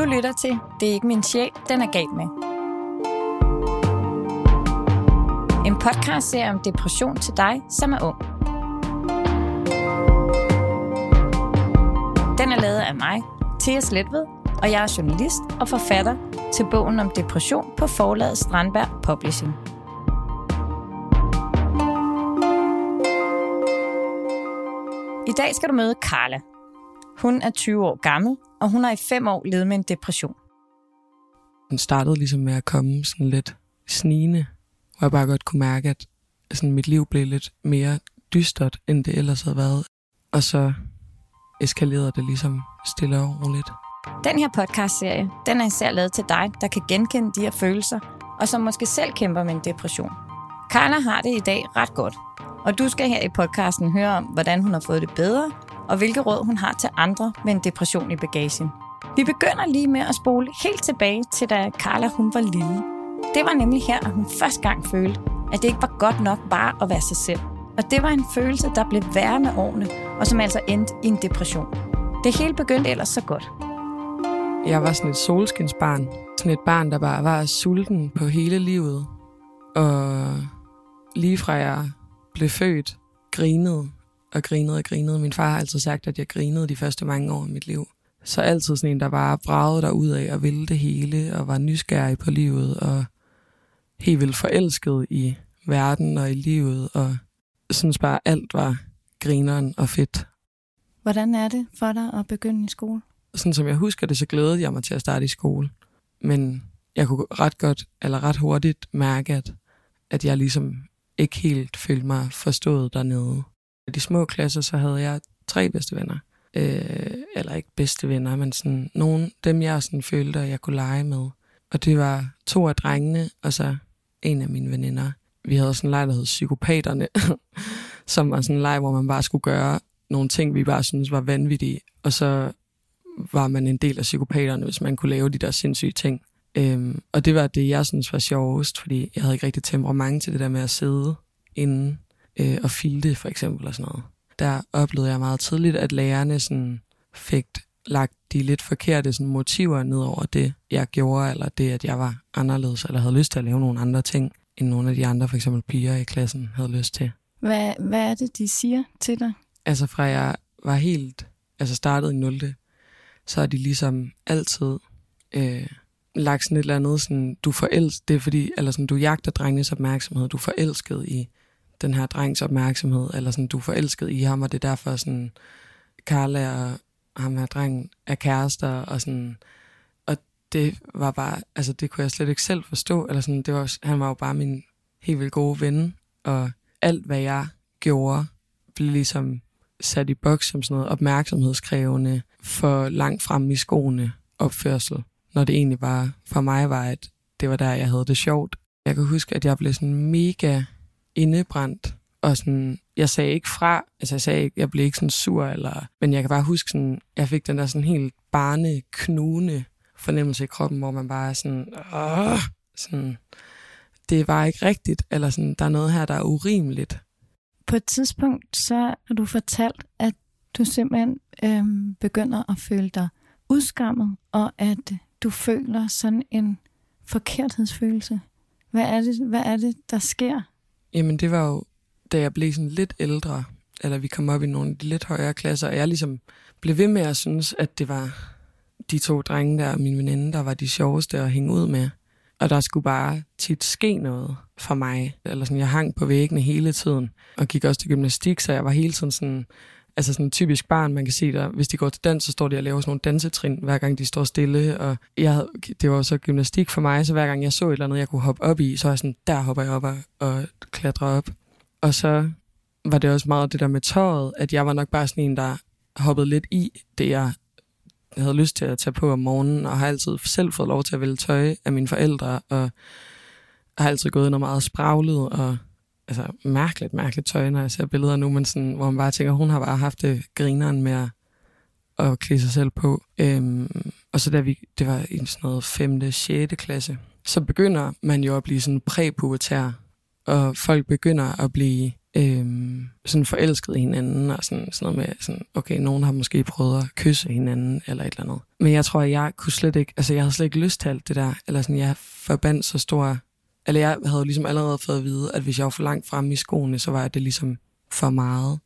Du lytter til Det er ikke min sjæl, den er galt med. En podcastserie om depression til dig, som er ung. Den er lavet af mig, Thea Sletved, og jeg er journalist og forfatter til bogen om depression på forlaget Strandberg Publishing. I dag skal du møde Carla. Hun er 20 år gammel, og hun har i 5 år levet med en depression. Hun startede ligesom med at komme sådan lidt snigende, hvor jeg bare godt kunne mærke, at sådan mit liv blev lidt mere dystert, end det ellers havde været. Og så eskalerede det ligesom stille og roligt. Den her podcastserie, den er især lavet til dig, der kan genkende de her følelser, og som måske selv kæmper med en depression. Carla har det i dag ret godt, og du skal her i podcasten høre om, hvordan hun har fået det bedre, og hvilke råd hun har til andre med en depression i bagagen. Vi begynder lige med at spole helt tilbage til, da Carla hun var lille. Det var nemlig her, at hun første gang følte, at det ikke var godt nok bare at være sig selv. Og det var en følelse, der blev værre med årene, og som altså endte i en depression. Det hele begyndte ellers så godt. Jeg var sådan et solskinsbarn. Sådan et barn, der bare var sulten på hele livet. Og lige fra jeg blev født, grinede. Min far har altid sagt, at jeg grinede de første mange år af mit liv. Så altid sådan en, der bare bragede derudad og ville det hele, og var nysgerrig på livet, og helt vildt forelsket i verden og i livet, og synes bare, alt var grineren og fedt. Hvordan er det for dig at begynde i skole? Sådan som jeg husker det, så glædede jeg mig til at starte i skole. Men jeg kunne ret hurtigt mærke, at jeg ligesom ikke helt følte mig forstået dernede. I de små klasser, så havde jeg 3 bedste venner. Eller ikke bedste venner, men sådan nogen, dem jeg sådan følte, at jeg kunne lege med. Og det var 2 af drengene, og så en af mine veninder. Vi havde sådan en leg, der hed Psykopaterne, som var sådan en leg, hvor man bare skulle gøre nogle ting, vi bare syntes var vanvittige. Og så var man en del af psykopaterne, hvis man kunne lave de der sindssyge ting. Og det var det, jeg synes var sjovest, fordi jeg havde ikke rigtig temperament til det der med at sidde inde og filte, for eksempel, og sådan noget. Der oplevede jeg meget tidligt, at lærerne sådan fik lagt de lidt forkerte sådan motiver ned over det, jeg gjorde, eller det, at jeg var anderledes, eller havde lyst til at lave nogle andre ting, end nogle af de andre, for eksempel piger i klassen, havde lyst til. Hvad er det, de siger til dig? Altså fra jeg var startede i 0. så har de ligesom altid lagt sådan et eller andet, sådan, du forelsker, det er fordi, eller sådan, du jagter drengens opmærksomhed, du er forelsket i den her drengs opmærksomhed, eller sådan, du er forelsket i ham, og det er derfor sådan, Carla og ham her drengen er kærester, og sådan, og det var bare, altså det kunne jeg slet ikke selv forstå, eller sådan, det var, han var jo bare min helt vildt gode ven, og alt hvad jeg gjorde, blev ligesom sat i boks som sådan noget opmærksomhedskrævende, for langt frem i skoene opførsel, når det egentlig bare for mig var, at det var der, jeg havde det sjovt. Jeg kan huske, at jeg blev sådan mega indebrændt, og sådan, jeg sagde ikke fra, altså jeg blev ikke sådan sur, eller, men jeg kan bare huske sådan, jeg fik den der sådan helt barneknugende fornemmelse i kroppen, hvor man bare sådan, sådan, det var ikke rigtigt, eller sådan, der er noget her, der er urimeligt. På et tidspunkt, så har du fortalt, at du simpelthen begynder at føle dig udskammet, og at du føler sådan en forkerthedsfølelse. Hvad er det, der sker? Jamen det var jo, da jeg blev sådan lidt ældre, eller vi kom op i nogle lidt højere klasser, og jeg ligesom blev ved med at synes, at det var de 2 drenge der og min veninde, der var de sjoveste at hænge ud med. Og der skulle bare tit ske noget for mig. Eller sådan, jeg hang på væggene hele tiden, og gik også til gymnastik, så jeg var hele tiden sådan, altså sådan en typisk barn, man kan se der, hvis de går til dans, så står de og laver sådan nogle dansetrin, hver gang de står stille, og det var så gymnastik for mig, så hver gang jeg så et eller andet, jeg kunne hoppe op i, så var jeg sådan, der hopper jeg op og klatrer op. Og så var det også meget det der med tøjet, at jeg var nok bare sådan en, der hoppede lidt i det, jeg havde lyst til at tage på om morgenen, og har altid selv fået lov til at vælge tøj af mine forældre, og har altid gået noget meget spraglet og altså mærkeligt tøj, når jeg ser billeder nu, men sådan, hvor man bare tænker, hun har bare haft det grineren med at klæde sig selv på. Og så det var i sådan noget 5. 6. klasse, så begynder man jo at blive sådan præpubertær, og folk begynder at blive sådan forelsket i hinanden, og sådan noget med, sådan, okay, nogen har måske prøvet at kysse hinanden, eller et eller andet. Men jeg tror, jeg kunne slet ikke, altså jeg havde slet ikke lyst til alt det der, eller sådan, jeg forbandt så stor, eller jeg havde ligesom allerede fået at vide, at hvis jeg var for langt fremme i skoene, så var det ligesom for meget.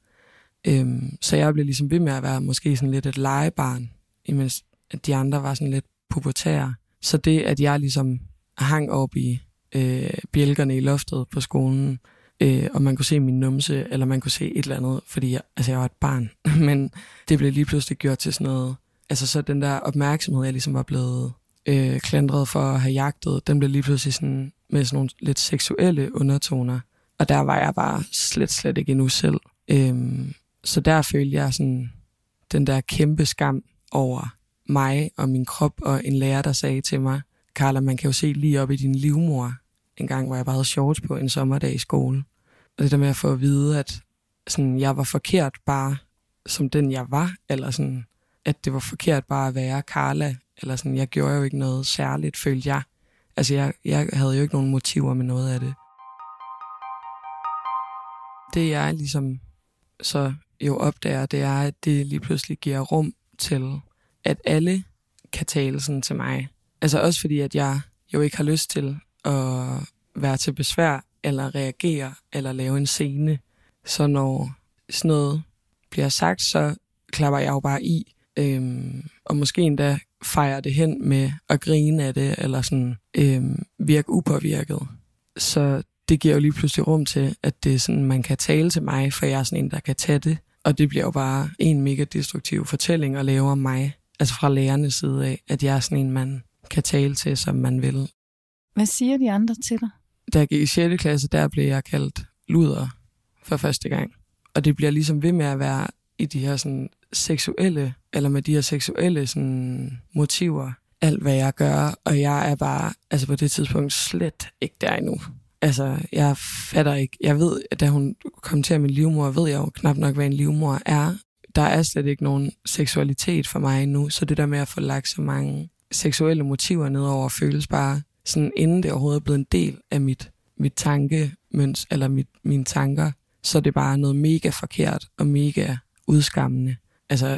Så jeg blev ligesom ved med at være måske sådan lidt et legebarn, imens de andre var sådan lidt pubertære. Så det, at jeg ligesom hang op i bjælkerne i loftet på skolen, og man kunne se min numse, eller man kunne se et eller andet, fordi jeg var et barn. Men det blev lige pludselig gjort til sådan noget. Altså så den der opmærksomhed, jeg ligesom var blevet klandret for at have jagtet, den blev lige pludselig sådan, med sådan nogle lidt seksuelle undertoner. Og der var jeg bare slet ikke endnu selv. Så der følte jeg sådan den der kæmpe skam over mig og min krop, og en lærer, der sagde til mig, Carla, man kan jo se lige op i din livmor. En gang, hvor jeg bare havde shorts på en sommerdag i skole. Og det der med at få at vide, at sådan, jeg var forkert bare som den, jeg var. Eller sådan, at det var forkert bare at være Carla. Eller sådan, jeg gjorde jo ikke noget særligt, følte jeg. Altså, jeg havde jo ikke nogen motiver med noget af det. Det jeg ligesom så jo opdager, det er, at det lige pludselig giver rum til, at alle kan tale sådan til mig. Altså også fordi, at jeg jo ikke har lyst til at være til besvær, eller reagere, eller lave en scene. Så når sådan noget bliver sagt, så klapper jeg jo bare i, og måske endda fejrer det hen med at grine af det, eller sådan virke upåvirket. Så det giver jo lige pludselig rum til, at det er sådan, man kan tale til mig, for jeg er sådan en, der kan tage det. Og det bliver jo bare en mega destruktiv fortælling at lave om mig, altså fra lærernes side af, at jeg er sådan en, man kan tale til, som man vil. Hvad siger de andre til dig? Da jeg gik i 6. klasse, der blev jeg kaldt luder for første gang. Og det bliver ligesom ved med at være i de her sådan seksuelle, eller med de her seksuelle sådan motiver, alt hvad jeg gør. Og jeg er bare, altså på det tidspunkt, slet ikke der endnu. Altså, jeg fatter ikke. Jeg ved, at da hun kom til min livmor, ved jeg jo knap nok, hvad en livmor er. Der er slet ikke nogen seksualitet for mig endnu, så det der med at få lagt så mange seksuelle motiver nedover, føles bare sådan, inden det overhovedet er blevet en del af mit tankemøns, eller mine tanker, så er det bare noget mega forkert og mega udskammende. Altså,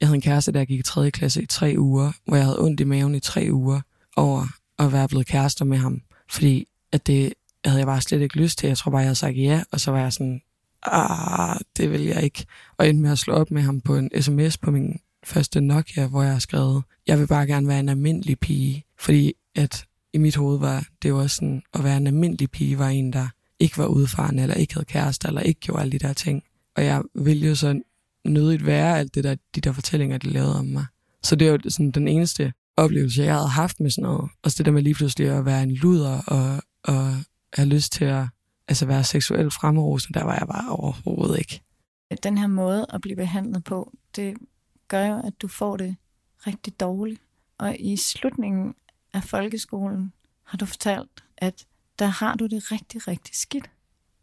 jeg havde en kæreste, der gik i 3. klasse i 3 uger, hvor jeg havde ondt i maven i 3 uger over at være blevet kærester med ham, fordi at det havde jeg bare slet ikke lyst til. Jeg tror bare, jeg havde sagt ja, og så var jeg sådan, det vil jeg ikke. Og endte med at slå op med ham på en sms på min første Nokia, hvor jeg har skrevet, jeg vil bare gerne være en almindelig pige, fordi at i mit hoved var det jo også sådan, at være en almindelig pige var en, der ikke var udfarende, eller ikke havde kærester, eller ikke gjorde alle de der ting. Og jeg ville jo så nødigt være alt det der, de der fortællinger, de lavede om mig. Så det er jo sådan den eneste oplevelse, jeg havde haft med sådan noget. Og så det der med lige pludselig at være en luder, og have lyst til at altså være seksuelt fremrosende, der var jeg bare overhovedet ikke. Den her måde at blive behandlet på, det gør jo, at du får det rigtig dårligt. Og i slutningen af folkeskolen har du fortalt, at der har du det rigtig, rigtig skidt.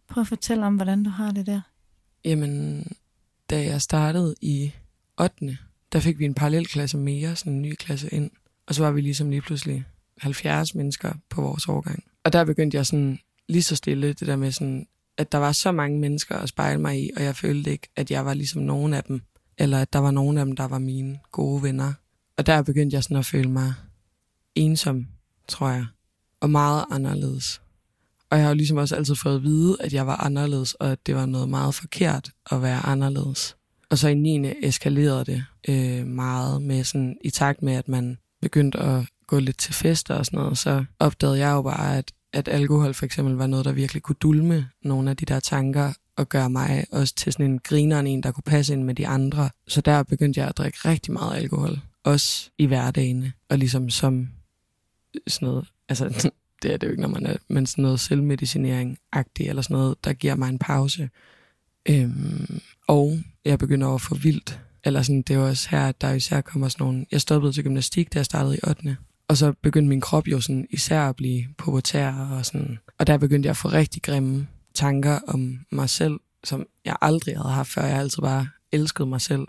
Prøv at fortælle om, hvordan du har det der. Jamen, da jeg startede i 8., der fik vi en parallelklasse mere, sådan en ny klasse ind. Og så var vi ligesom lige pludselig 70 mennesker på vores årgang. Og der begyndte jeg sådan lige så stille det der med sådan, at der var så mange mennesker at spejle mig i, og jeg følte ikke, at jeg var ligesom nogen af dem, eller at der var nogen af dem, der var mine gode venner. Og der begyndte jeg sådan at føle mig ensom, tror jeg, og meget anderledes. Og jeg har jo ligesom også altid fået at vide, at jeg var anderledes, og at det var noget meget forkert at være anderledes. Og så i 9. eskalerede det meget med sådan, i takt med, at man begyndte at gå lidt til fester og sådan noget, så opdagede jeg jo bare, at alkohol for eksempel var noget, der virkelig kunne dulme nogle af de der tanker, og gøre mig også til sådan en grineren, en, der kunne passe ind med de andre. Så der begyndte jeg at drikke rigtig meget alkohol, også i hverdagene, og ligesom som sådan noget, altså det er det jo ikke, når man er, men sådan noget selvmedicinering-agtigt, eller sådan noget, der giver mig en pause. Og jeg begynder at få vildt, eller sådan, det er også her, at der især kommer sådan nogle, jeg stoppede til gymnastik, da jeg startede i 8. Og så begyndte min krop jo sådan især at blive pubertær og sådan. Og der begyndte jeg at få rigtig grimme tanker om mig selv, som jeg aldrig havde haft før. Jeg altid bare elskede mig selv,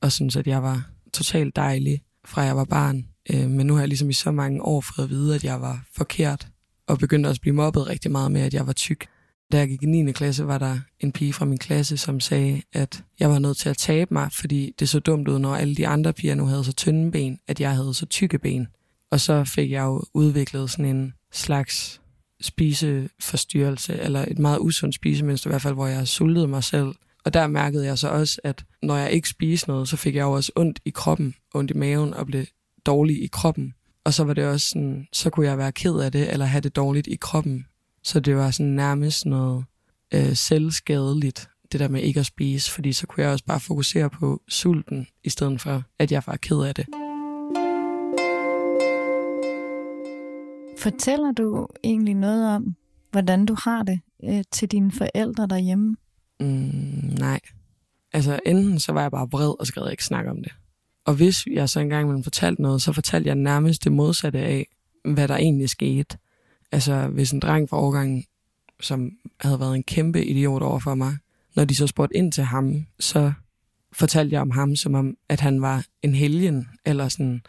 og synes, at jeg var totalt dejlig, fra jeg var barn. Men nu har jeg ligesom i så mange år fået at vide, at jeg var forkert, og begyndte også at blive mobbet rigtig meget med, at jeg var tyk. Da jeg gik i 9. klasse, var der en pige fra min klasse, som sagde, at jeg var nødt til at tabe mig, fordi det så dumt ud, når alle de andre piger nu havde så tynde ben, at jeg havde så tykke ben. Og så fik jeg jo udviklet sådan en slags spiseforstyrrelse, eller et meget usundt spisemønster i hvert fald, hvor jeg sultede mig selv. Og der mærkede jeg så også, at når jeg ikke spiste noget, så fik jeg jo også ondt i kroppen, ondt i maven og blev dårlig i kroppen. Og så var det også sådan, så kunne jeg være ked af det, eller have det dårligt i kroppen. Så det var sådan nærmest noget selvskadeligt, det der med ikke at spise, fordi så kunne jeg også bare fokusere på sulten, i stedet for, at jeg var ked af det. Fortæller du egentlig noget om, hvordan du har det til dine forældre derhjemme? Nej. Altså enten så var jeg bare vred og så gad jeg ikke snakke om det. Og hvis jeg så engang ville fortælle noget, så fortalte jeg nærmest det modsatte af, hvad der egentlig skete. Altså, hvis en dreng fra årgangen, som havde været en kæmpe idiot over for mig, når de så spurgte ind til ham, så fortalte jeg om ham, som om, at han var en helgen, eller sådan,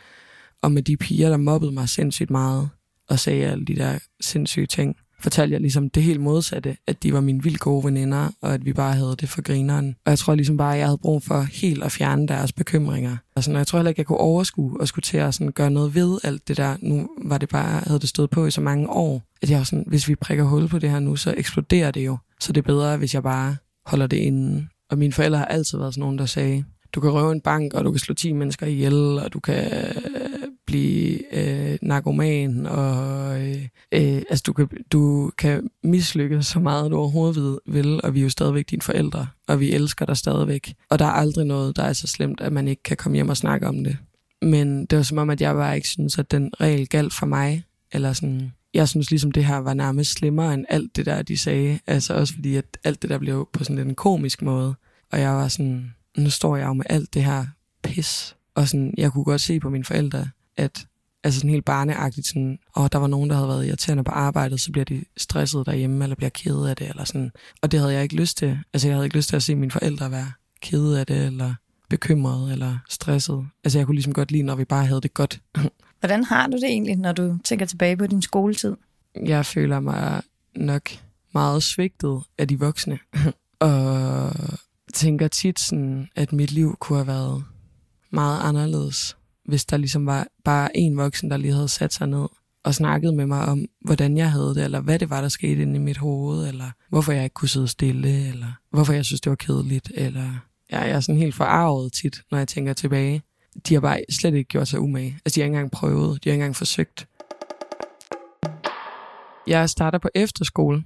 og med de piger, der mobbede mig sindssygt meget, og sagde alle de der sindssyge ting, fortalte jeg ligesom det helt modsatte, at de var mine vildt gode veninder, og at vi bare havde det for grineren. Og jeg tror ligesom bare, at jeg havde brug for helt at fjerne deres bekymringer. Altså, jeg tror heller ikke, jeg kunne overskue og skulle til at sådan gøre noget ved alt det der. Nu var det bare, havde det stået på i så mange år, at jeg var sådan, hvis vi prikker hul på det her nu, så eksploderer det jo. Så det er bedre, hvis jeg bare holder det inde. Og mine forældre har altid været sådan nogen, der sagde, du kan røve en bank, og du kan slå 10 mennesker ihjel, og du kan blive narkoman, og altså du kan mislykke så meget, du overhovedet vil, og vi er jo stadigvæk dine forældre, og vi elsker dig stadigvæk. Og der er aldrig noget, der er så slemt, at man ikke kan komme hjem og snakke om det. Men det var som om, at jeg bare ikke synes, at den regel galt for mig, eller sådan. Jeg synes ligesom, det her var nærmest slemmere end alt det der, de sagde. Altså også fordi, at alt det der blev på sådan lidt en komisk måde. Og jeg var sådan, nu står jeg jo med alt det her pis. Og sådan, jeg kunne godt se på mine forældre, at altså sådan helt barneagtigt sådan, der var nogen, der havde været irriterende på arbejdet, så bliver de stresset derhjemme, eller bliver ked af det, eller sådan. Og det havde jeg ikke lyst til. Altså jeg havde ikke lyst til at se mine forældre være ked af det, eller bekymret, eller stresset. Altså jeg kunne ligesom godt lide, når vi bare havde det godt. Hvordan har du det egentlig, når du tænker tilbage på din skoletid? Jeg føler mig nok meget svigtet af de voksne. Og tænker tit sådan, at mit liv kunne have været meget anderledes, hvis der ligesom var bare en voksen, der lige havde sat sig ned og snakket med mig om, hvordan jeg havde det, eller hvad det var, der skete inde i mit hoved, eller hvorfor jeg ikke kunne sidde stille, eller hvorfor jeg synes, det var kedeligt, eller jeg er sådan helt forarvet tit, når jeg tænker tilbage. De har bare slet ikke gjort sig umage. Altså, de har ikke engang prøvet, de har ikke engang forsøgt. Jeg starter på efterskole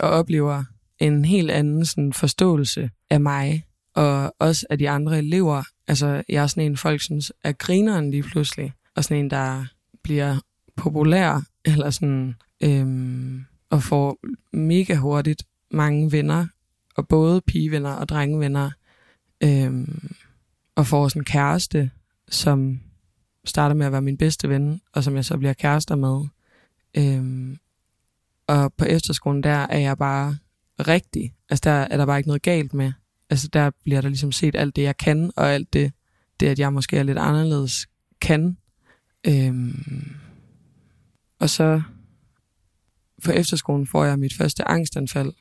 og oplever en helt anden sådan, forståelse af mig, og også af de andre elever. Altså, jeg er sådan en, folk synes er grineren lige pludselig, og sådan en, der bliver populær, eller sådan, og får mega hurtigt mange venner, og både pigevenner og drengevenner, og får sådan en kæreste, som starter med at være min bedste ven, og som jeg så bliver kærester med. Og på efterskolen, der er jeg bare rigtig. Altså, der er der bare ikke noget galt med. Altså, der bliver der ligesom set alt det, jeg kan, og alt det at jeg måske er lidt anderledes, kan. Og så på efterskolen får jeg mit første angstanfald,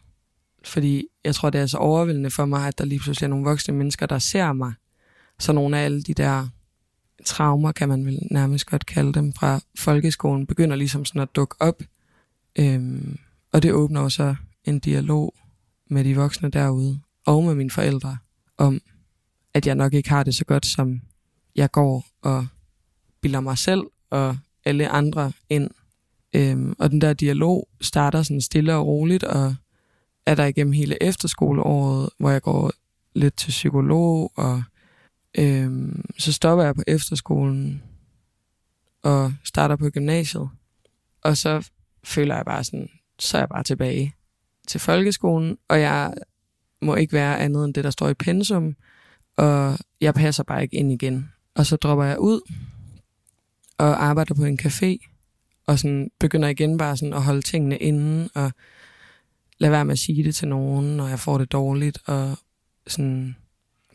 fordi jeg tror, det er så overvældende for mig, at der lige pludselig er nogle voksne mennesker, der ser mig. Så nogle af alle de der traumer, kan man vel nærmest godt kalde dem, fra folkeskolen, begynder ligesom sådan at dukke op. Og det åbner jo så en dialog med de voksne derude, og med mine forældre, om at jeg nok ikke har det så godt, som jeg går og bilder mig selv og alle andre ind. Og den der dialog starter sådan stille og roligt, og er der igennem hele efterskoleåret, hvor jeg går lidt til psykolog, og så stopper jeg på efterskolen og starter på gymnasiet. Og så føler jeg bare sådan, så er jeg bare tilbage til folkeskolen, og jeg må ikke være andet end det, der står i pensum, og jeg passer bare ikke ind igen. Og så dropper jeg ud og arbejder på en café, og sådan begynder igen bare sådan at holde tingene inde, og lade være med at sige det til nogen, når jeg får det dårligt, og sådan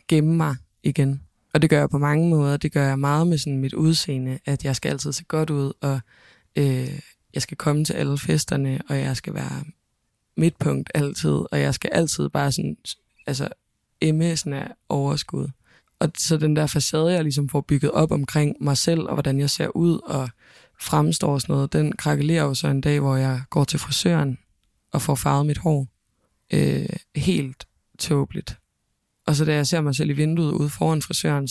gemme mig igen. Og det gør jeg på mange måder. Det gør jeg meget med sådan mit udseende, at jeg skal altid se godt ud, og jeg skal komme til alle festerne, og jeg skal være midtpunkt altid, og jeg skal altid bare sådan, altså emme sådan af overskud. Og så den der facade, jeg ligesom får bygget op omkring mig selv, og hvordan jeg ser ud og fremstår og sådan noget, den krakelerer jo så en dag, hvor jeg går til frisøren og får farvet mit hår. Helt tåbeligt. Og så da jeg ser mig selv i vinduet ude foran frisøren,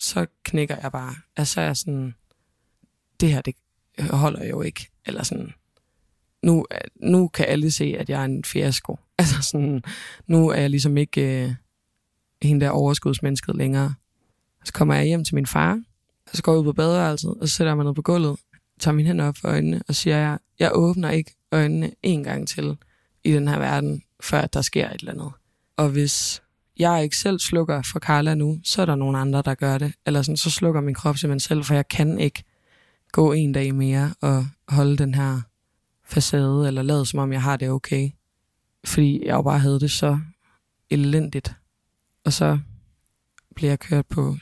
så knækker jeg bare. Altså jeg sådan, det her, det holder jo ikke. Eller sådan, nu kan alle se, at jeg er en fiasko. Altså sådan, nu er jeg ligesom ikke hende der overskudsmennesket længere. Så kommer jeg hjem til min far, og så går jeg ud på badeværelset, og så sætter jeg mig ned på gulvet, tager mine hænder op for øjnene, og siger jeg åbner ikke øjnene en gang til i den her verden, før der sker et eller andet. Og hvis jeg ikke selv slukker for Carla nu, så er der nogen andre, der gør det. Eller sådan, så slukker min krop simpelthen selv, for jeg kan ikke gå en dag mere og holde den her facade, eller lade som om jeg har det okay. Fordi jeg jo bare havde det så elendigt. Og så blev jeg kørt på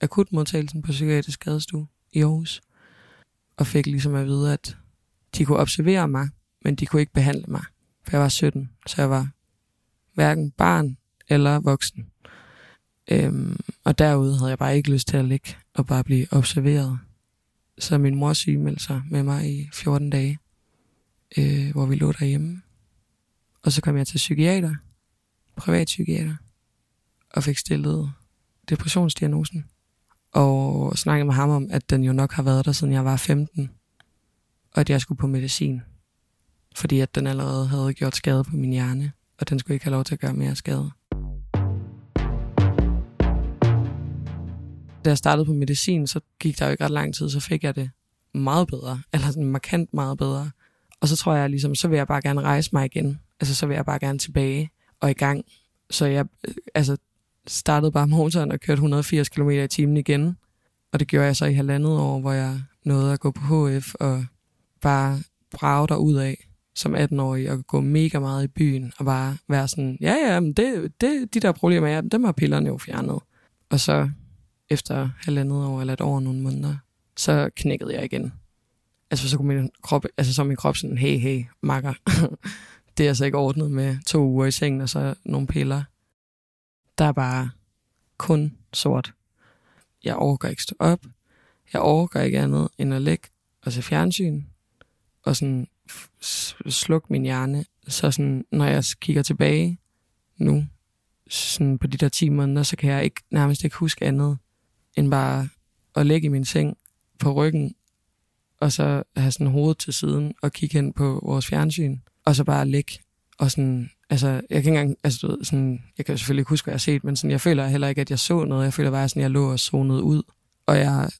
akutmodtagelsen på psykiatrisk skadestue i Aarhus. Og fik ligesom at vide, at de kunne observere mig, men de kunne ikke behandle mig. For jeg var 17, så jeg var hverken barn eller voksen. Og derude havde jeg bare ikke lyst til at ligge og bare blive observeret. Så min mor sygemeldte sig med mig i 14 dage, hvor vi lå derhjemme. Og så kom jeg til psykiater, privatpsykiater, og fik stillet depressionsdiagnosen. Og snakkede med ham om, at den jo nok har været der, siden jeg var 15. Og at jeg skulle på medicin. Fordi at den allerede havde gjort skade på min hjerne, og den skulle ikke have lov til at gøre mere skade. Da jeg startede på medicin, så gik der jo ikke ret lang tid, så fik jeg det meget bedre, eller sådan markant meget bedre. Og så tror jeg ligesom, så vil jeg bare gerne rejse mig igen. Altså så vil jeg bare gerne tilbage og i gang. Så jeg startede bare motoren og kørte 180 km i timen igen. Og det gjorde jeg så i 1,5 år, hvor jeg nåede at gå på HF og bare brage derudaf som 18-årig og gå mega meget i byen og bare være sådan, ja, men det, de der problemer, dem har pillerne jo fjernet. Og så efter 1,5 år eller 1 år nogle måneder, så knækkede jeg igen. Altså så kunne min krop, sådan, hey, makker. Det er altså ikke ordnet med 2 uger i sengen og så nogle piller. Der er bare kun sort. Jeg orker ikke stå op. Jeg orker ikke andet end at ligge og se fjernsyn. Og sådan sluk min hjerne. Så sådan, når jeg kigger tilbage nu, sådan på de der 10 måneder, så kan jeg ikke, nærmest ikke huske andet, end bare at ligge i min seng på ryggen, og så have sådan hovedet til siden, og kigge hen på vores fjernsyn, og så bare ligge, og sådan, altså, jeg kan ikke engang, altså, du ved, sådan, jeg kan selvfølgelig ikke huske, hvad jeg har set, men sådan, jeg føler heller ikke, at jeg så noget, jeg føler bare sådan, jeg lå og zonede ud, og jeg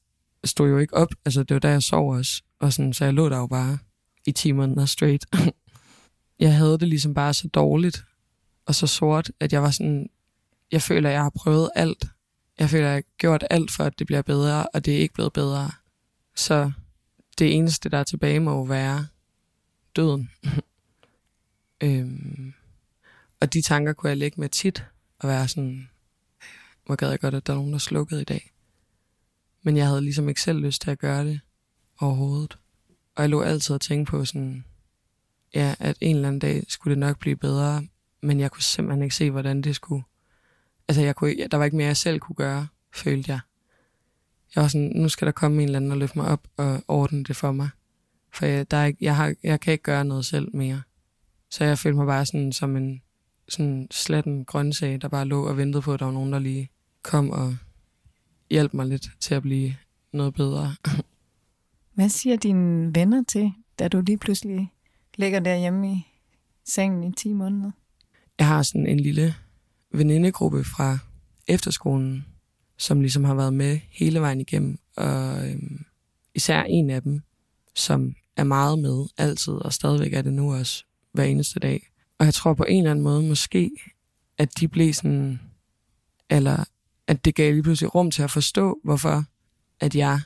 stod jo ikke op, altså, det var da jeg sov også, og sådan, så jeg lå der jo bare i 10 måneder straight. Jeg havde det ligesom bare så dårligt, og så sort, at jeg var sådan, jeg føler, jeg har prøvet alt. Jeg føler, jeg har gjort alt for, at det bliver bedre, og det er ikke blevet bedre. Så det eneste, der er tilbage, må være døden. Og de tanker kunne jeg lægge med tit, og være sådan, hvor gad jeg godt, at der er nogen, der slukkede i dag. Men jeg havde ligesom ikke selv lyst til at gøre det overhovedet. Og jeg lå altid og tænkte på sådan, ja, at en eller anden dag skulle det nok blive bedre, men jeg kunne simpelthen ikke se, hvordan det skulle. Altså, der var ikke mere, jeg selv kunne gøre, følte jeg. Jeg var sådan, nu skal der komme en eller anden og løfte mig op og ordne det for mig. For jeg kan ikke gøre noget selv mere. Så jeg følte mig bare sådan som en sådan slatten grøntsag, der bare lå og ventede på, at der var nogen, der lige kom og hjalp mig lidt til at blive noget bedre. Hvad siger dine venner til, da du lige pludselig ligger derhjemme i sengen i 10 måneder? Jeg har sådan en lille venindegruppe fra efterskolen, som ligesom har været med hele vejen igennem, og især en af dem, som er meget med altid, og stadigvæk er det nu også hver eneste dag. Og jeg tror på en eller anden måde måske, at de blev sådan, eller at det gav lige pludselig rum til at forstå, hvorfor at jeg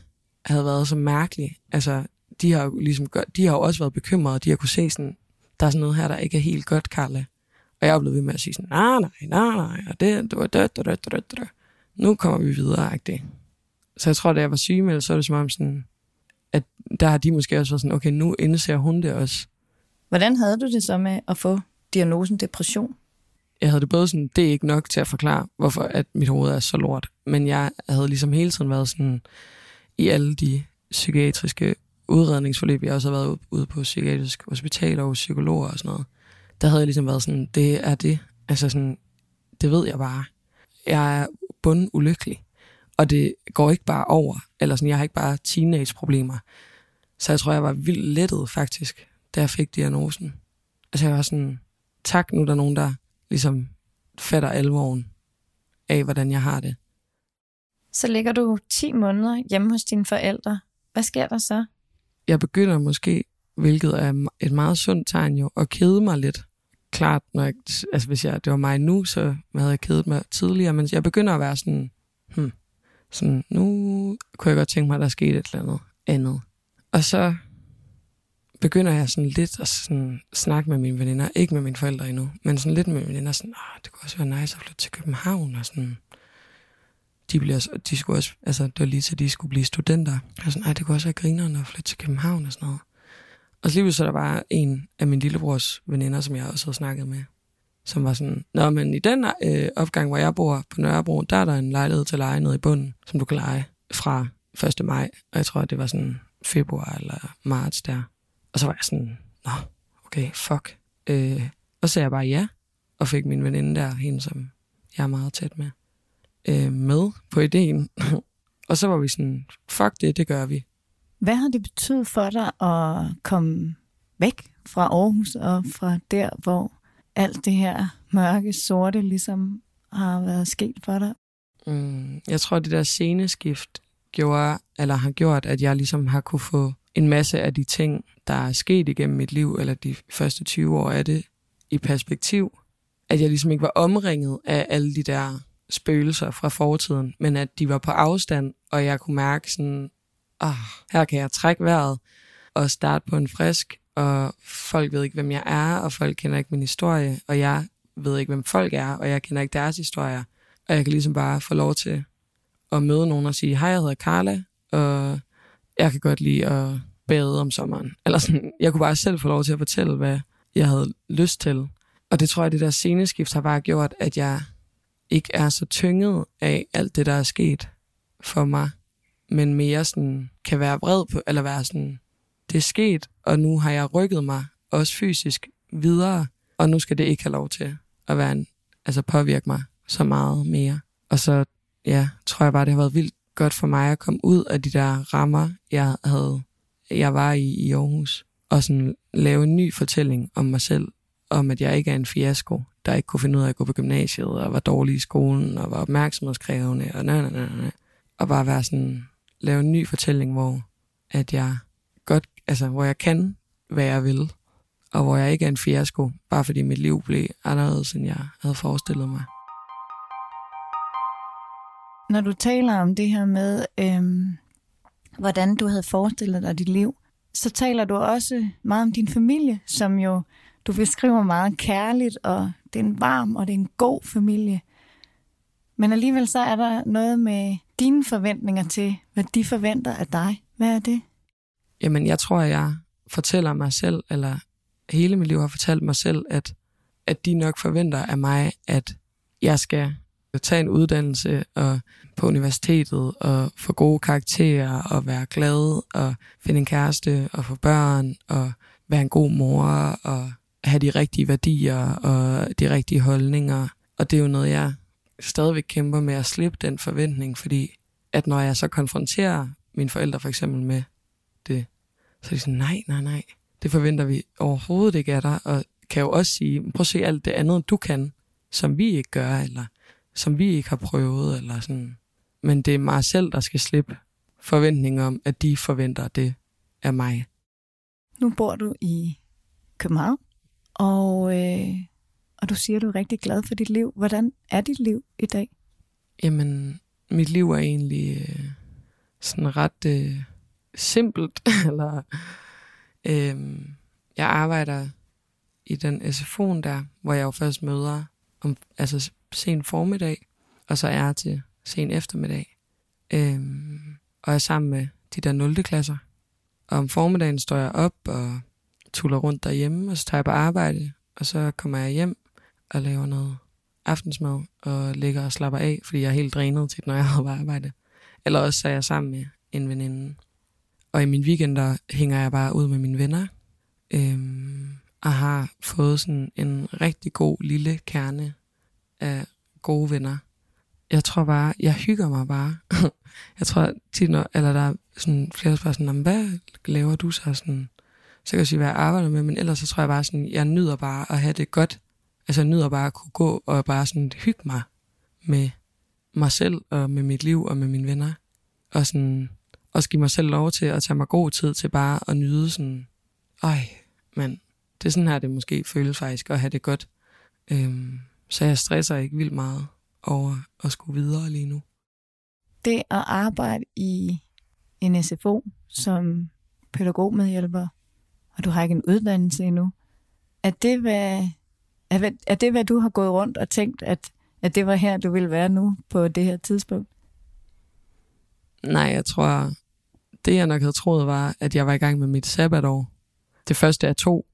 havde været så mærkelig. Altså, de har jo ligesom også været bekymrede, og de har kunne se sådan, der er sådan noget her, der ikke er helt godt, Carla. Og jeg blev ved med at sige sådan, nej, og det var død. Nu kommer vi videre, ikke? Så jeg tror, da jeg var sygemeldt, så er det som om sådan, at der har de måske også været sådan, okay, nu indser hun det også. Hvordan havde du det så med at få diagnosen depression. Jeg havde det både sådan, det er ikke nok til at forklare, hvorfor at mit hoved er så lort. Men jeg havde ligesom hele tiden været sådan, i alle de psykiatriske udredningsforløb, jeg også har været ude på psykiatriske hospitaler og psykologer og sådan noget, der havde jeg ligesom været sådan, det er det. Altså sådan, det ved jeg bare. Jeg er bundulykkelig, og det går ikke bare over. Eller sådan, jeg har ikke bare teenageproblemer. Så jeg tror, jeg var vildt lettet faktisk, da jeg fik diagnosen. Altså jeg var sådan, tak, nu der er nogen, der ligesom fatter alvoren af, hvordan jeg har det. Så ligger du 10 måneder hjemme hos dine forældre. Hvad sker der så? Jeg begynder måske, hvilket er et meget sundt tegn jo, at kede mig lidt. Klart, når jeg, altså hvis jeg, det var mig nu, så havde jeg kedet mig tidligere, men jeg begynder at være sådan, sådan, nu kunne jeg godt tænke mig, at der skete et eller andet. Og så begynder jeg sådan lidt at sådan snakke med mine veninder, ikke med mine forældre endnu, men sådan lidt med mine veninder, sådan, det kunne også være nice at flytte til København, og sådan, de skulle også, altså det var lige til, de skulle blive studenter, og sådan, det kunne også være grineren at flytte til København, og sådan noget. Og så lige så der var en af min lillebrors veninder, som jeg også havde snakket med, som var sådan, nå, men i den opgang, hvor jeg bor på Nørrebro, der er der en lejlighed til at leje nede i bunden, som du kan leje fra 1. maj, og jeg tror, det var sådan februar eller marts der. Og så var jeg sådan, nå, okay, fuck. Og så sagde jeg bare ja, og fik min veninde der, hende som jeg er meget tæt med, med på ideen. Og så var vi sådan, fuck det gør vi. Hvad har det betydet for dig at komme væk fra Aarhus og fra der, hvor alt det her mørke, sorte ligesom har været sket for dig? Jeg tror, det der sceneskift har gjort, at jeg ligesom har kunne få en masse af de ting, der er sket igennem mit liv, eller de første 20 år af det, i perspektiv. At jeg ligesom ikke var omringet af alle de der spøgelser fra fortiden, men at de var på afstand, og jeg kunne mærke sådan, her kan jeg trække vejret og starte på en frisk, og folk ved ikke, hvem jeg er, og folk kender ikke min historie, og jeg ved ikke, hvem folk er, og jeg kender ikke deres historier. Og jeg kan ligesom bare få lov til at møde nogen og sige, hej, jeg hedder Carla, og jeg kan godt lide at bade om sommeren. Eller sådan, jeg kunne bare selv få lov til at fortælle, hvad jeg havde lyst til. Og det tror jeg, det der sceneskift har bare gjort, at jeg ikke er så tynget af alt det, der er sket for mig, men mere sådan, kan være vred på, eller være sådan, det er sket, og nu har jeg rykket mig, også fysisk, videre, og nu skal det ikke have lov til at være påvirke mig så meget mere. Og så, ja, tror jeg bare, det har været vildt godt for mig at komme ud af de der rammer, jeg var i Aarhus, og sådan lave en ny fortælling om mig selv, om at jeg ikke er en fiasko, der ikke kunne finde ud af at gå på gymnasiet, og var dårlig i skolen, og var opmærksomhedskrævende, og og bare være sådan, lave en ny fortælling, hvor at jeg godt, altså hvor jeg kan, hvad jeg vil, og hvor jeg ikke er en fiasko, bare fordi mit liv blev anderledes, end jeg havde forestillet mig. Når du taler om det her med, hvordan du havde forestillet dig dit liv, så taler du også meget om din familie, som jo du beskriver meget kærligt, og det er en varm, og det er en god familie. Men alligevel så er der noget med dine forventninger til, hvad de forventer af dig. Hvad er det? Jamen, jeg tror, jeg fortæller mig selv, eller hele mit liv har fortalt mig selv, at de nok forventer af mig, at jeg skal tage en uddannelse og på universitetet og få gode karakterer og være glad og finde en kæreste og få børn og være en god mor og have de rigtige værdier og de rigtige holdninger. Og det er jo noget, jeg stadigvæk kæmper med at slippe den forventning, fordi at når jeg så konfronterer mine forældre for eksempel med det, så er de sådan, nej, det forventer vi overhovedet ikke af dig, og kan jo også sige, prøv at se alt det andet, du kan, som vi ikke gør, eller som vi ikke har prøvet, eller sådan. Men det er mig selv, der skal slippe forventninger om, at de forventer det af mig. Nu bor du i København, og du siger, at du er rigtig glad for dit liv. Hvordan er dit liv i dag? Jamen, mit liv er egentlig sådan ret simpelt. Eller, jeg arbejder i den SFO'en der, hvor jeg jo først møder om sen formiddag, og så er jeg til sen eftermiddag. Og er sammen med de der 0. klasser. Og om formiddagen står jeg op og tuller rundt derhjemme, og så tager jeg på arbejde. og så kommer jeg hjem og laver noget aftensmad og ligger og slapper af, fordi jeg er helt drænet til, når jeg har arbejde. Eller også er jeg sammen med en veninde. Og i mine weekender hænger jeg bare ud med mine venner, og har fået sådan en rigtig god lille kerne af gode venner. Jeg tror bare, jeg hygger mig bare. Jeg tror tit, eller der er sådan flere, der spørger sådan, hvad laver du så? Sådan, så kan jeg sige, hvad jeg arbejder med, men ellers så tror jeg bare sådan, jeg nyder bare at have det godt. Altså jeg nyder bare at kunne gå og bare sådan hygge mig med mig selv og med mit liv og med mine venner. Og sådan også give mig selv lov til at tage mig god tid til bare at nyde sådan, det er sådan her, det måske føles faktisk at have det godt. Så jeg stresser ikke vildt meget over at skulle videre lige nu. Det at arbejde i en SFO som pædagogmedhjælper, og du har ikke en uddannelse endnu, er det, hvad du har gået rundt og tænkt, at det var her, du ville være nu på det her tidspunkt? Nej, jeg tror, det jeg nok havde troet var, at jeg var i gang med mit sabbatår. Det første er 2,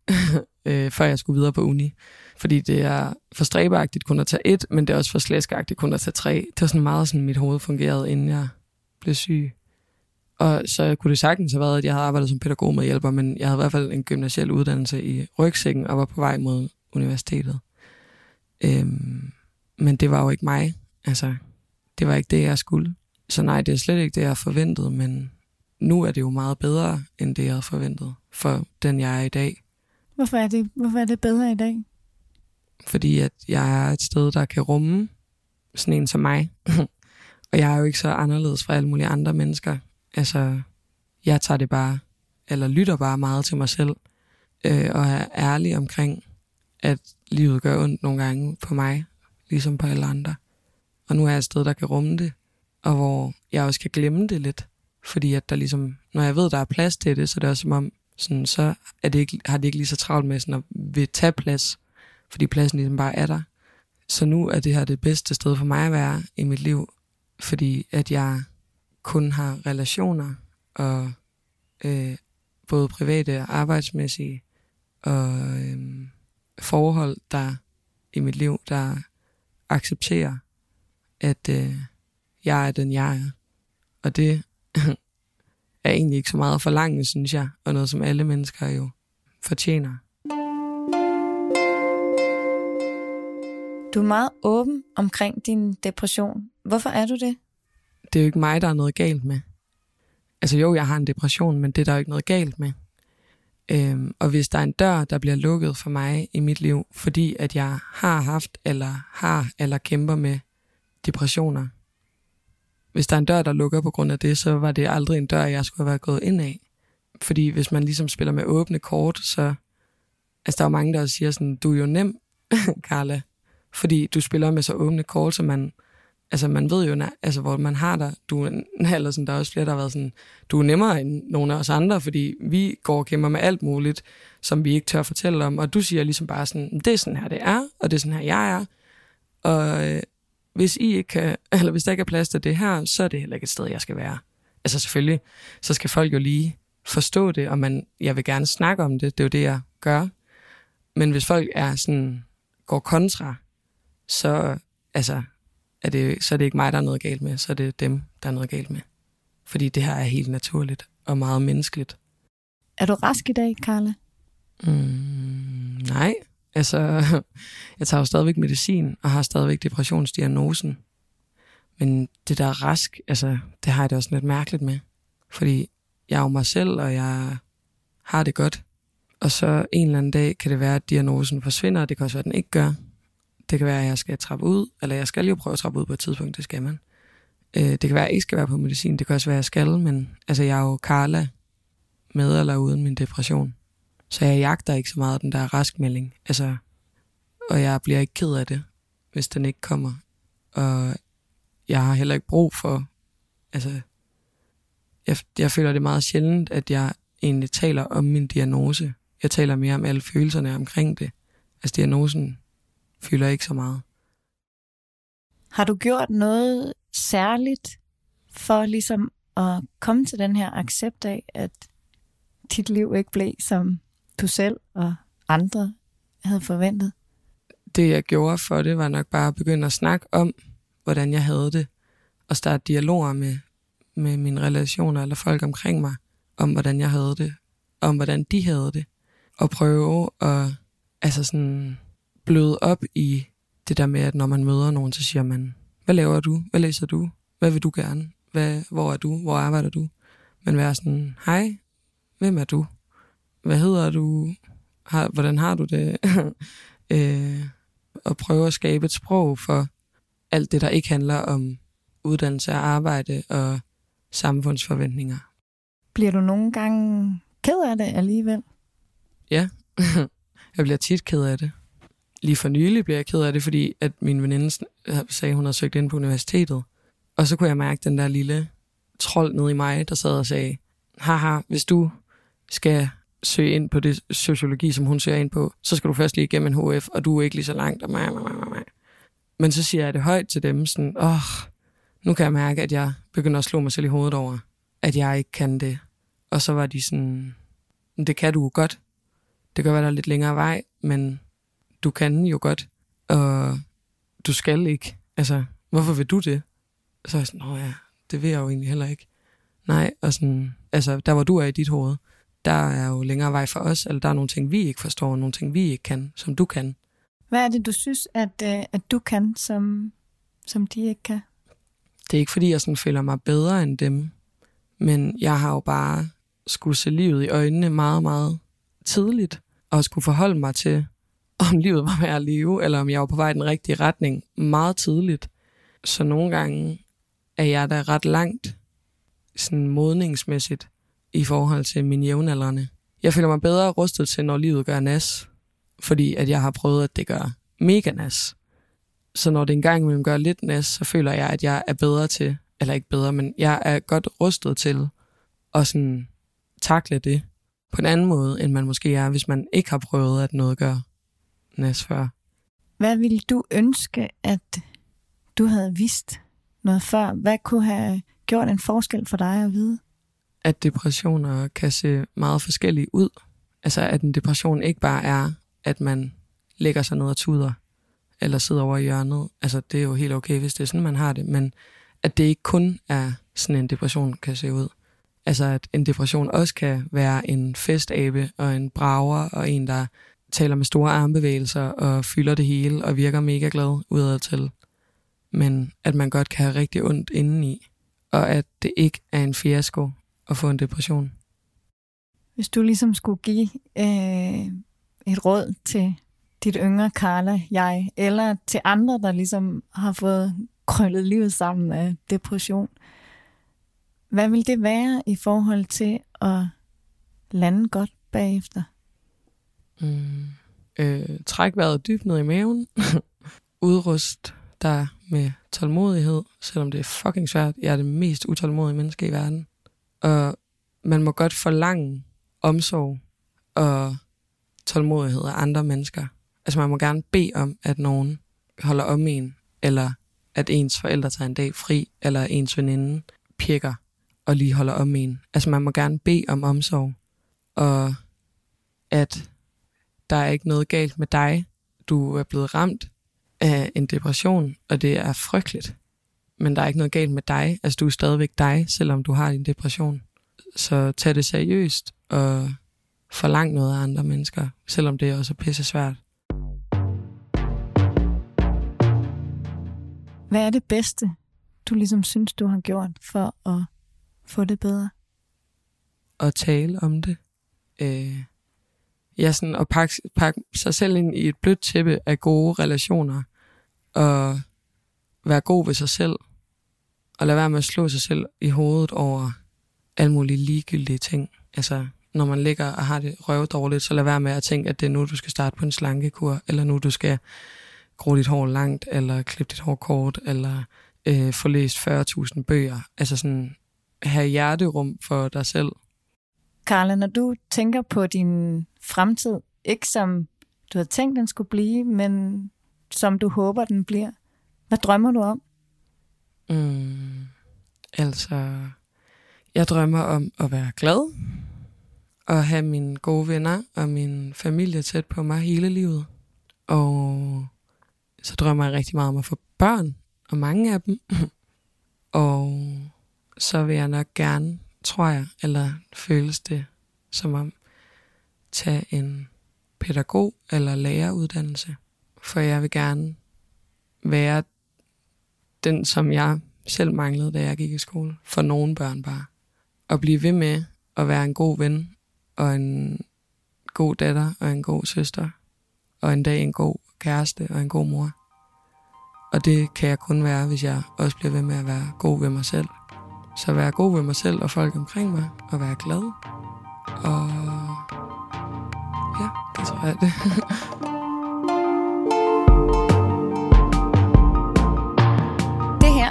før jeg skulle videre på uni. Fordi det er for stræbeagtigt kun at tage 1, men det er også for slæskagtigt kun at tage 3. Det var sådan meget sådan, mit hoved fungerede, inden jeg blev syg. Og så kunne det sagtens have været, at jeg havde arbejdet som pædagogmedhjælper, men jeg havde i hvert fald en gymnasiel uddannelse i rygsækken og var på vej mod universitetet. Men det var jo ikke mig. Altså, det var ikke det, jeg skulle. Så nej, det er slet ikke det, jeg forventede, men nu er det jo meget bedre, end det, jeg havde forventet for den, jeg er i dag. Hvorfor er det bedre i dag? Fordi at jeg er et sted, der kan rumme sådan en som mig. Og jeg er jo ikke så anderledes fra alle mulige andre mennesker. Altså, jeg tager det bare, eller lytter bare meget til mig selv, og er ærlig omkring, at livet gør ondt nogle gange på mig, ligesom på alle andre. Og nu er jeg et sted, der kan rumme det, og hvor jeg også kan glemme det lidt. Fordi at der ligesom, når jeg ved, der er plads til det, så det er også som om, sådan, så er det ikke, har det ikke lige så travlt med sådan at vil tage plads, fordi pladsen ligesom bare er der. Så nu er det her det bedste sted for mig at være i mit liv, fordi at jeg kun har relationer, og både private og arbejdsmæssige, og forhold, der i mit liv, der accepterer, at jeg er den, jeg er. Og det er egentlig ikke så meget at forlange, synes jeg, og noget, som alle mennesker jo fortjener. Du er meget åben omkring din depression. Hvorfor er du det? Det er jo ikke mig, der er noget galt med. Altså jo, jeg har en depression, men det er der jo ikke noget galt med. Og hvis der er en dør, der bliver lukket for mig i mit liv, fordi at jeg har haft eller kæmper med depressioner. Hvis der er en dør, der lukker på grund af det, så var det aldrig en dør, jeg skulle have været gået ind af. Fordi hvis man ligesom spiller med åbne kort, så... Altså der er jo mange, der siger sådan, du er jo nem, Carla. Fordi du spiller med så åbne kort, så man... Altså man ved jo, altså, hvor man har dig. Eller sådan, der er også flere, der har været sådan, du er nemmere end nogle af os andre, fordi vi går og kæmper med alt muligt, som vi ikke tør fortælle om. Og du siger ligesom bare sådan, det er sådan her, det er, og det er sådan her, jeg er. Og... Hvis der ikke er plads til det her, så er det heller ikke et sted, jeg skal være. Altså selvfølgelig, så skal folk jo lige forstå det, og jeg vil gerne snakke om det. Det er jo det, jeg gør. Men hvis folk er sådan, går kontra, så er det ikke mig, der er noget galt med. Så er det dem, der er noget galt med. Fordi det her er helt naturligt og meget menneskeligt. Er du rask i dag, Carla? Nej. Altså, jeg tager jo stadigvæk medicin, og har stadigvæk depressionsdiagnosen. Men det der rask, altså, det har jeg det også lidt mærkeligt med. Fordi jeg er jo mig selv, og jeg har det godt. Og så en eller anden dag kan det være, at diagnosen forsvinder, og det kan også være, at den ikke gør. Det kan være, at jeg skal trappe ud, eller jeg skal jo prøve at trappe ud på et tidspunkt, det skal man. Det kan være, at jeg ikke skal være på medicin, det kan også være, at jeg skal, men altså, jeg er jo Carla med eller uden min depression. Så jeg jagter ikke så meget den der raskmelding. Altså, og jeg bliver ikke ked af det, hvis den ikke kommer. Og jeg har heller ikke brug for... Altså, jeg føler det meget sjældent, at jeg egentlig taler om min diagnose. Jeg taler mere om alle følelserne omkring det. Altså, diagnosen fylder ikke så meget. Har du gjort noget særligt for ligesom at komme til den her accept af, at dit liv ikke blev som... du selv og andre havde forventet? Det, jeg gjorde for det, var nok bare at begynde at snakke om, hvordan jeg havde det, og starte dialoger med mine relationer eller folk omkring mig, om hvordan jeg havde det, om hvordan de havde det, og prøve at bløde op i det der med, at når man møder nogen, så siger man, hvad laver du? Hvad læser du? Hvad vil du gerne? Hvor er du? Hvor arbejder du? Men være sådan, hej, hvem er du? Hvad hedder du? Hvordan har du det? Og prøve at skabe et sprog for alt det, der ikke handler om uddannelse og arbejde og samfundsforventninger. Bliver du nogle gange ked af det alligevel? Ja, jeg bliver tit ked af det. Lige for nylig bliver jeg ked af det, fordi at min veninde sagde, at hun havde søgt ind på universitetet. Og så kunne jeg mærke den der lille trold nede i mig, der sad og sagde, haha, hvis du skal søge ind på det sociologi, som hun søger ind på, så skal du først lige igennem en HF, og du er ikke lige så langt. Og Men så siger jeg det højt til dem, sådan, nu kan jeg mærke, at jeg begynder at slå mig selv i hovedet over, at jeg ikke kan det. Og så var de sådan, det kan du jo godt. Det kan være, der er lidt længere vej, men du kan jo godt, og du skal ikke. Altså, hvorfor vil du det? Så er jeg sådan, det vil jeg jo egentlig heller ikke. Nej, og sådan, der hvor du er i dit hoved, der er jo længere vej for os, eller der er nogle ting, vi ikke forstår, nogle ting, vi ikke kan, som du kan. Hvad er det, du synes, at du kan, som de ikke kan? Det er ikke, fordi jeg sådan føler mig bedre end dem, men jeg har jo bare skulle se livet i øjnene meget, meget tidligt, og skulle forholde mig til, om livet var værd at leve, eller om jeg var på vej i den rigtige retning meget tidligt. Så nogle gange er jeg da ret langt, sådan modningsmæssigt, i forhold til mine jævnaldrende. Jeg føler mig bedre rustet til, når livet gør nas, fordi at jeg har prøvet, at det gør mega nas. Så når det engang imellem gør lidt nas, så føler jeg, at jeg er bedre til, eller ikke bedre, men jeg er godt rustet til at sådan takle det på en anden måde, end man måske er, hvis man ikke har prøvet, at noget gør nas før. Hvad ville du ønske, at du havde vidst noget før? Hvad kunne have gjort en forskel for dig at vide? At depressioner kan se meget forskellige ud. Altså at en depression ikke bare er, at man lægger sig ned og tuder, eller sidder over i hjørnet. Altså det er jo helt okay, hvis det er sådan, man har det. Men at det ikke kun er sådan, en depression kan se ud. Altså at en depression også kan være en festabe og en brager og en, der taler med store armbevægelser og fylder det hele og virker mega glad udadtil. Men at man godt kan have rigtig ondt indeni, og at det ikke er en fiasko at få en depression. Hvis du ligesom skulle give et råd til dit yngre Carla, jeg, eller til andre, der ligesom har fået krøllet livet sammen af depression, hvad vil det være i forhold til at lande godt bagefter? Træk vejret dybt ned i maven. Udrust dig med tålmodighed, selvom det er fucking svært. Jeg er det mest utålmodige menneske i verden. Og man må godt forlange omsorg og tålmodighed af andre mennesker. Altså man må gerne bede om, at nogen holder om en, eller at ens forældre tager en dag fri, eller ens veninde pirker og lige holder om en. Altså man må gerne bede om omsorg, og at der er ikke noget galt med dig. Du er blevet ramt af en depression, og det er frygteligt. Men der er ikke noget galt med dig. Altså, du er stadigvæk dig, selvom du har din depression. Så tag det seriøst og forlang noget af andre mennesker, selvom det også er pisse svært. Hvad er det bedste, du ligesom synes, du har gjort for at få det bedre? At tale om det. Sådan at pakke sig selv ind i et blødt tæppe af gode relationer. Og være god ved sig selv. Og lad være med at slå sig selv i hovedet over alle mulige ligegyldige ting. Altså, når man ligger og har det røvdårligt, så lad være med at tænke, at det er nu, du skal starte på en slankekur, eller nu, du skal gro dit hår langt, eller klippe dit hår kort, eller få læst 40.000 bøger. Altså sådan, have hjerterum for dig selv. Carla, når du tænker på din fremtid, ikke som du havde tænkt, den skulle blive, men som du håber, den bliver, hvad drømmer du om? Jeg drømmer om at være glad, og have mine gode venner og min familie tæt på mig hele livet, Og så drømmer jeg rigtig meget om at få børn, og mange af dem. Og så vil jeg nok gerne, tror jeg, eller føles det som om, tage en pædagog- eller læreruddannelse. For jeg vil gerne være den, som jeg selv manglede, da jeg gik i skole. For nogle børn bare. Og blive ved med at være en god ven, og en god datter, og en god søster, og en dag en god kæreste, og en god mor. Og det kan jeg kun være, hvis jeg også bliver ved med at være god ved mig selv. Så være god ved mig selv og folk omkring mig, og være glad. Og ja, det tror jeg det. Det her,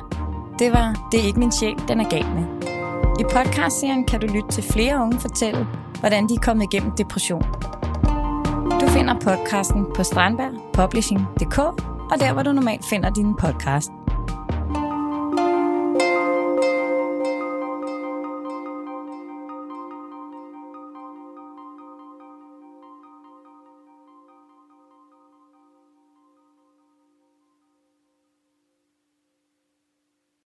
det var Det er ikke min sjæl, den er gal med. I podcastserien kan du lytte til flere unge fortælle, hvordan de er kommet igennem depression. Du finder podcasten på Strandbergpublishing.dk og der, hvor du normalt finder dine podcast.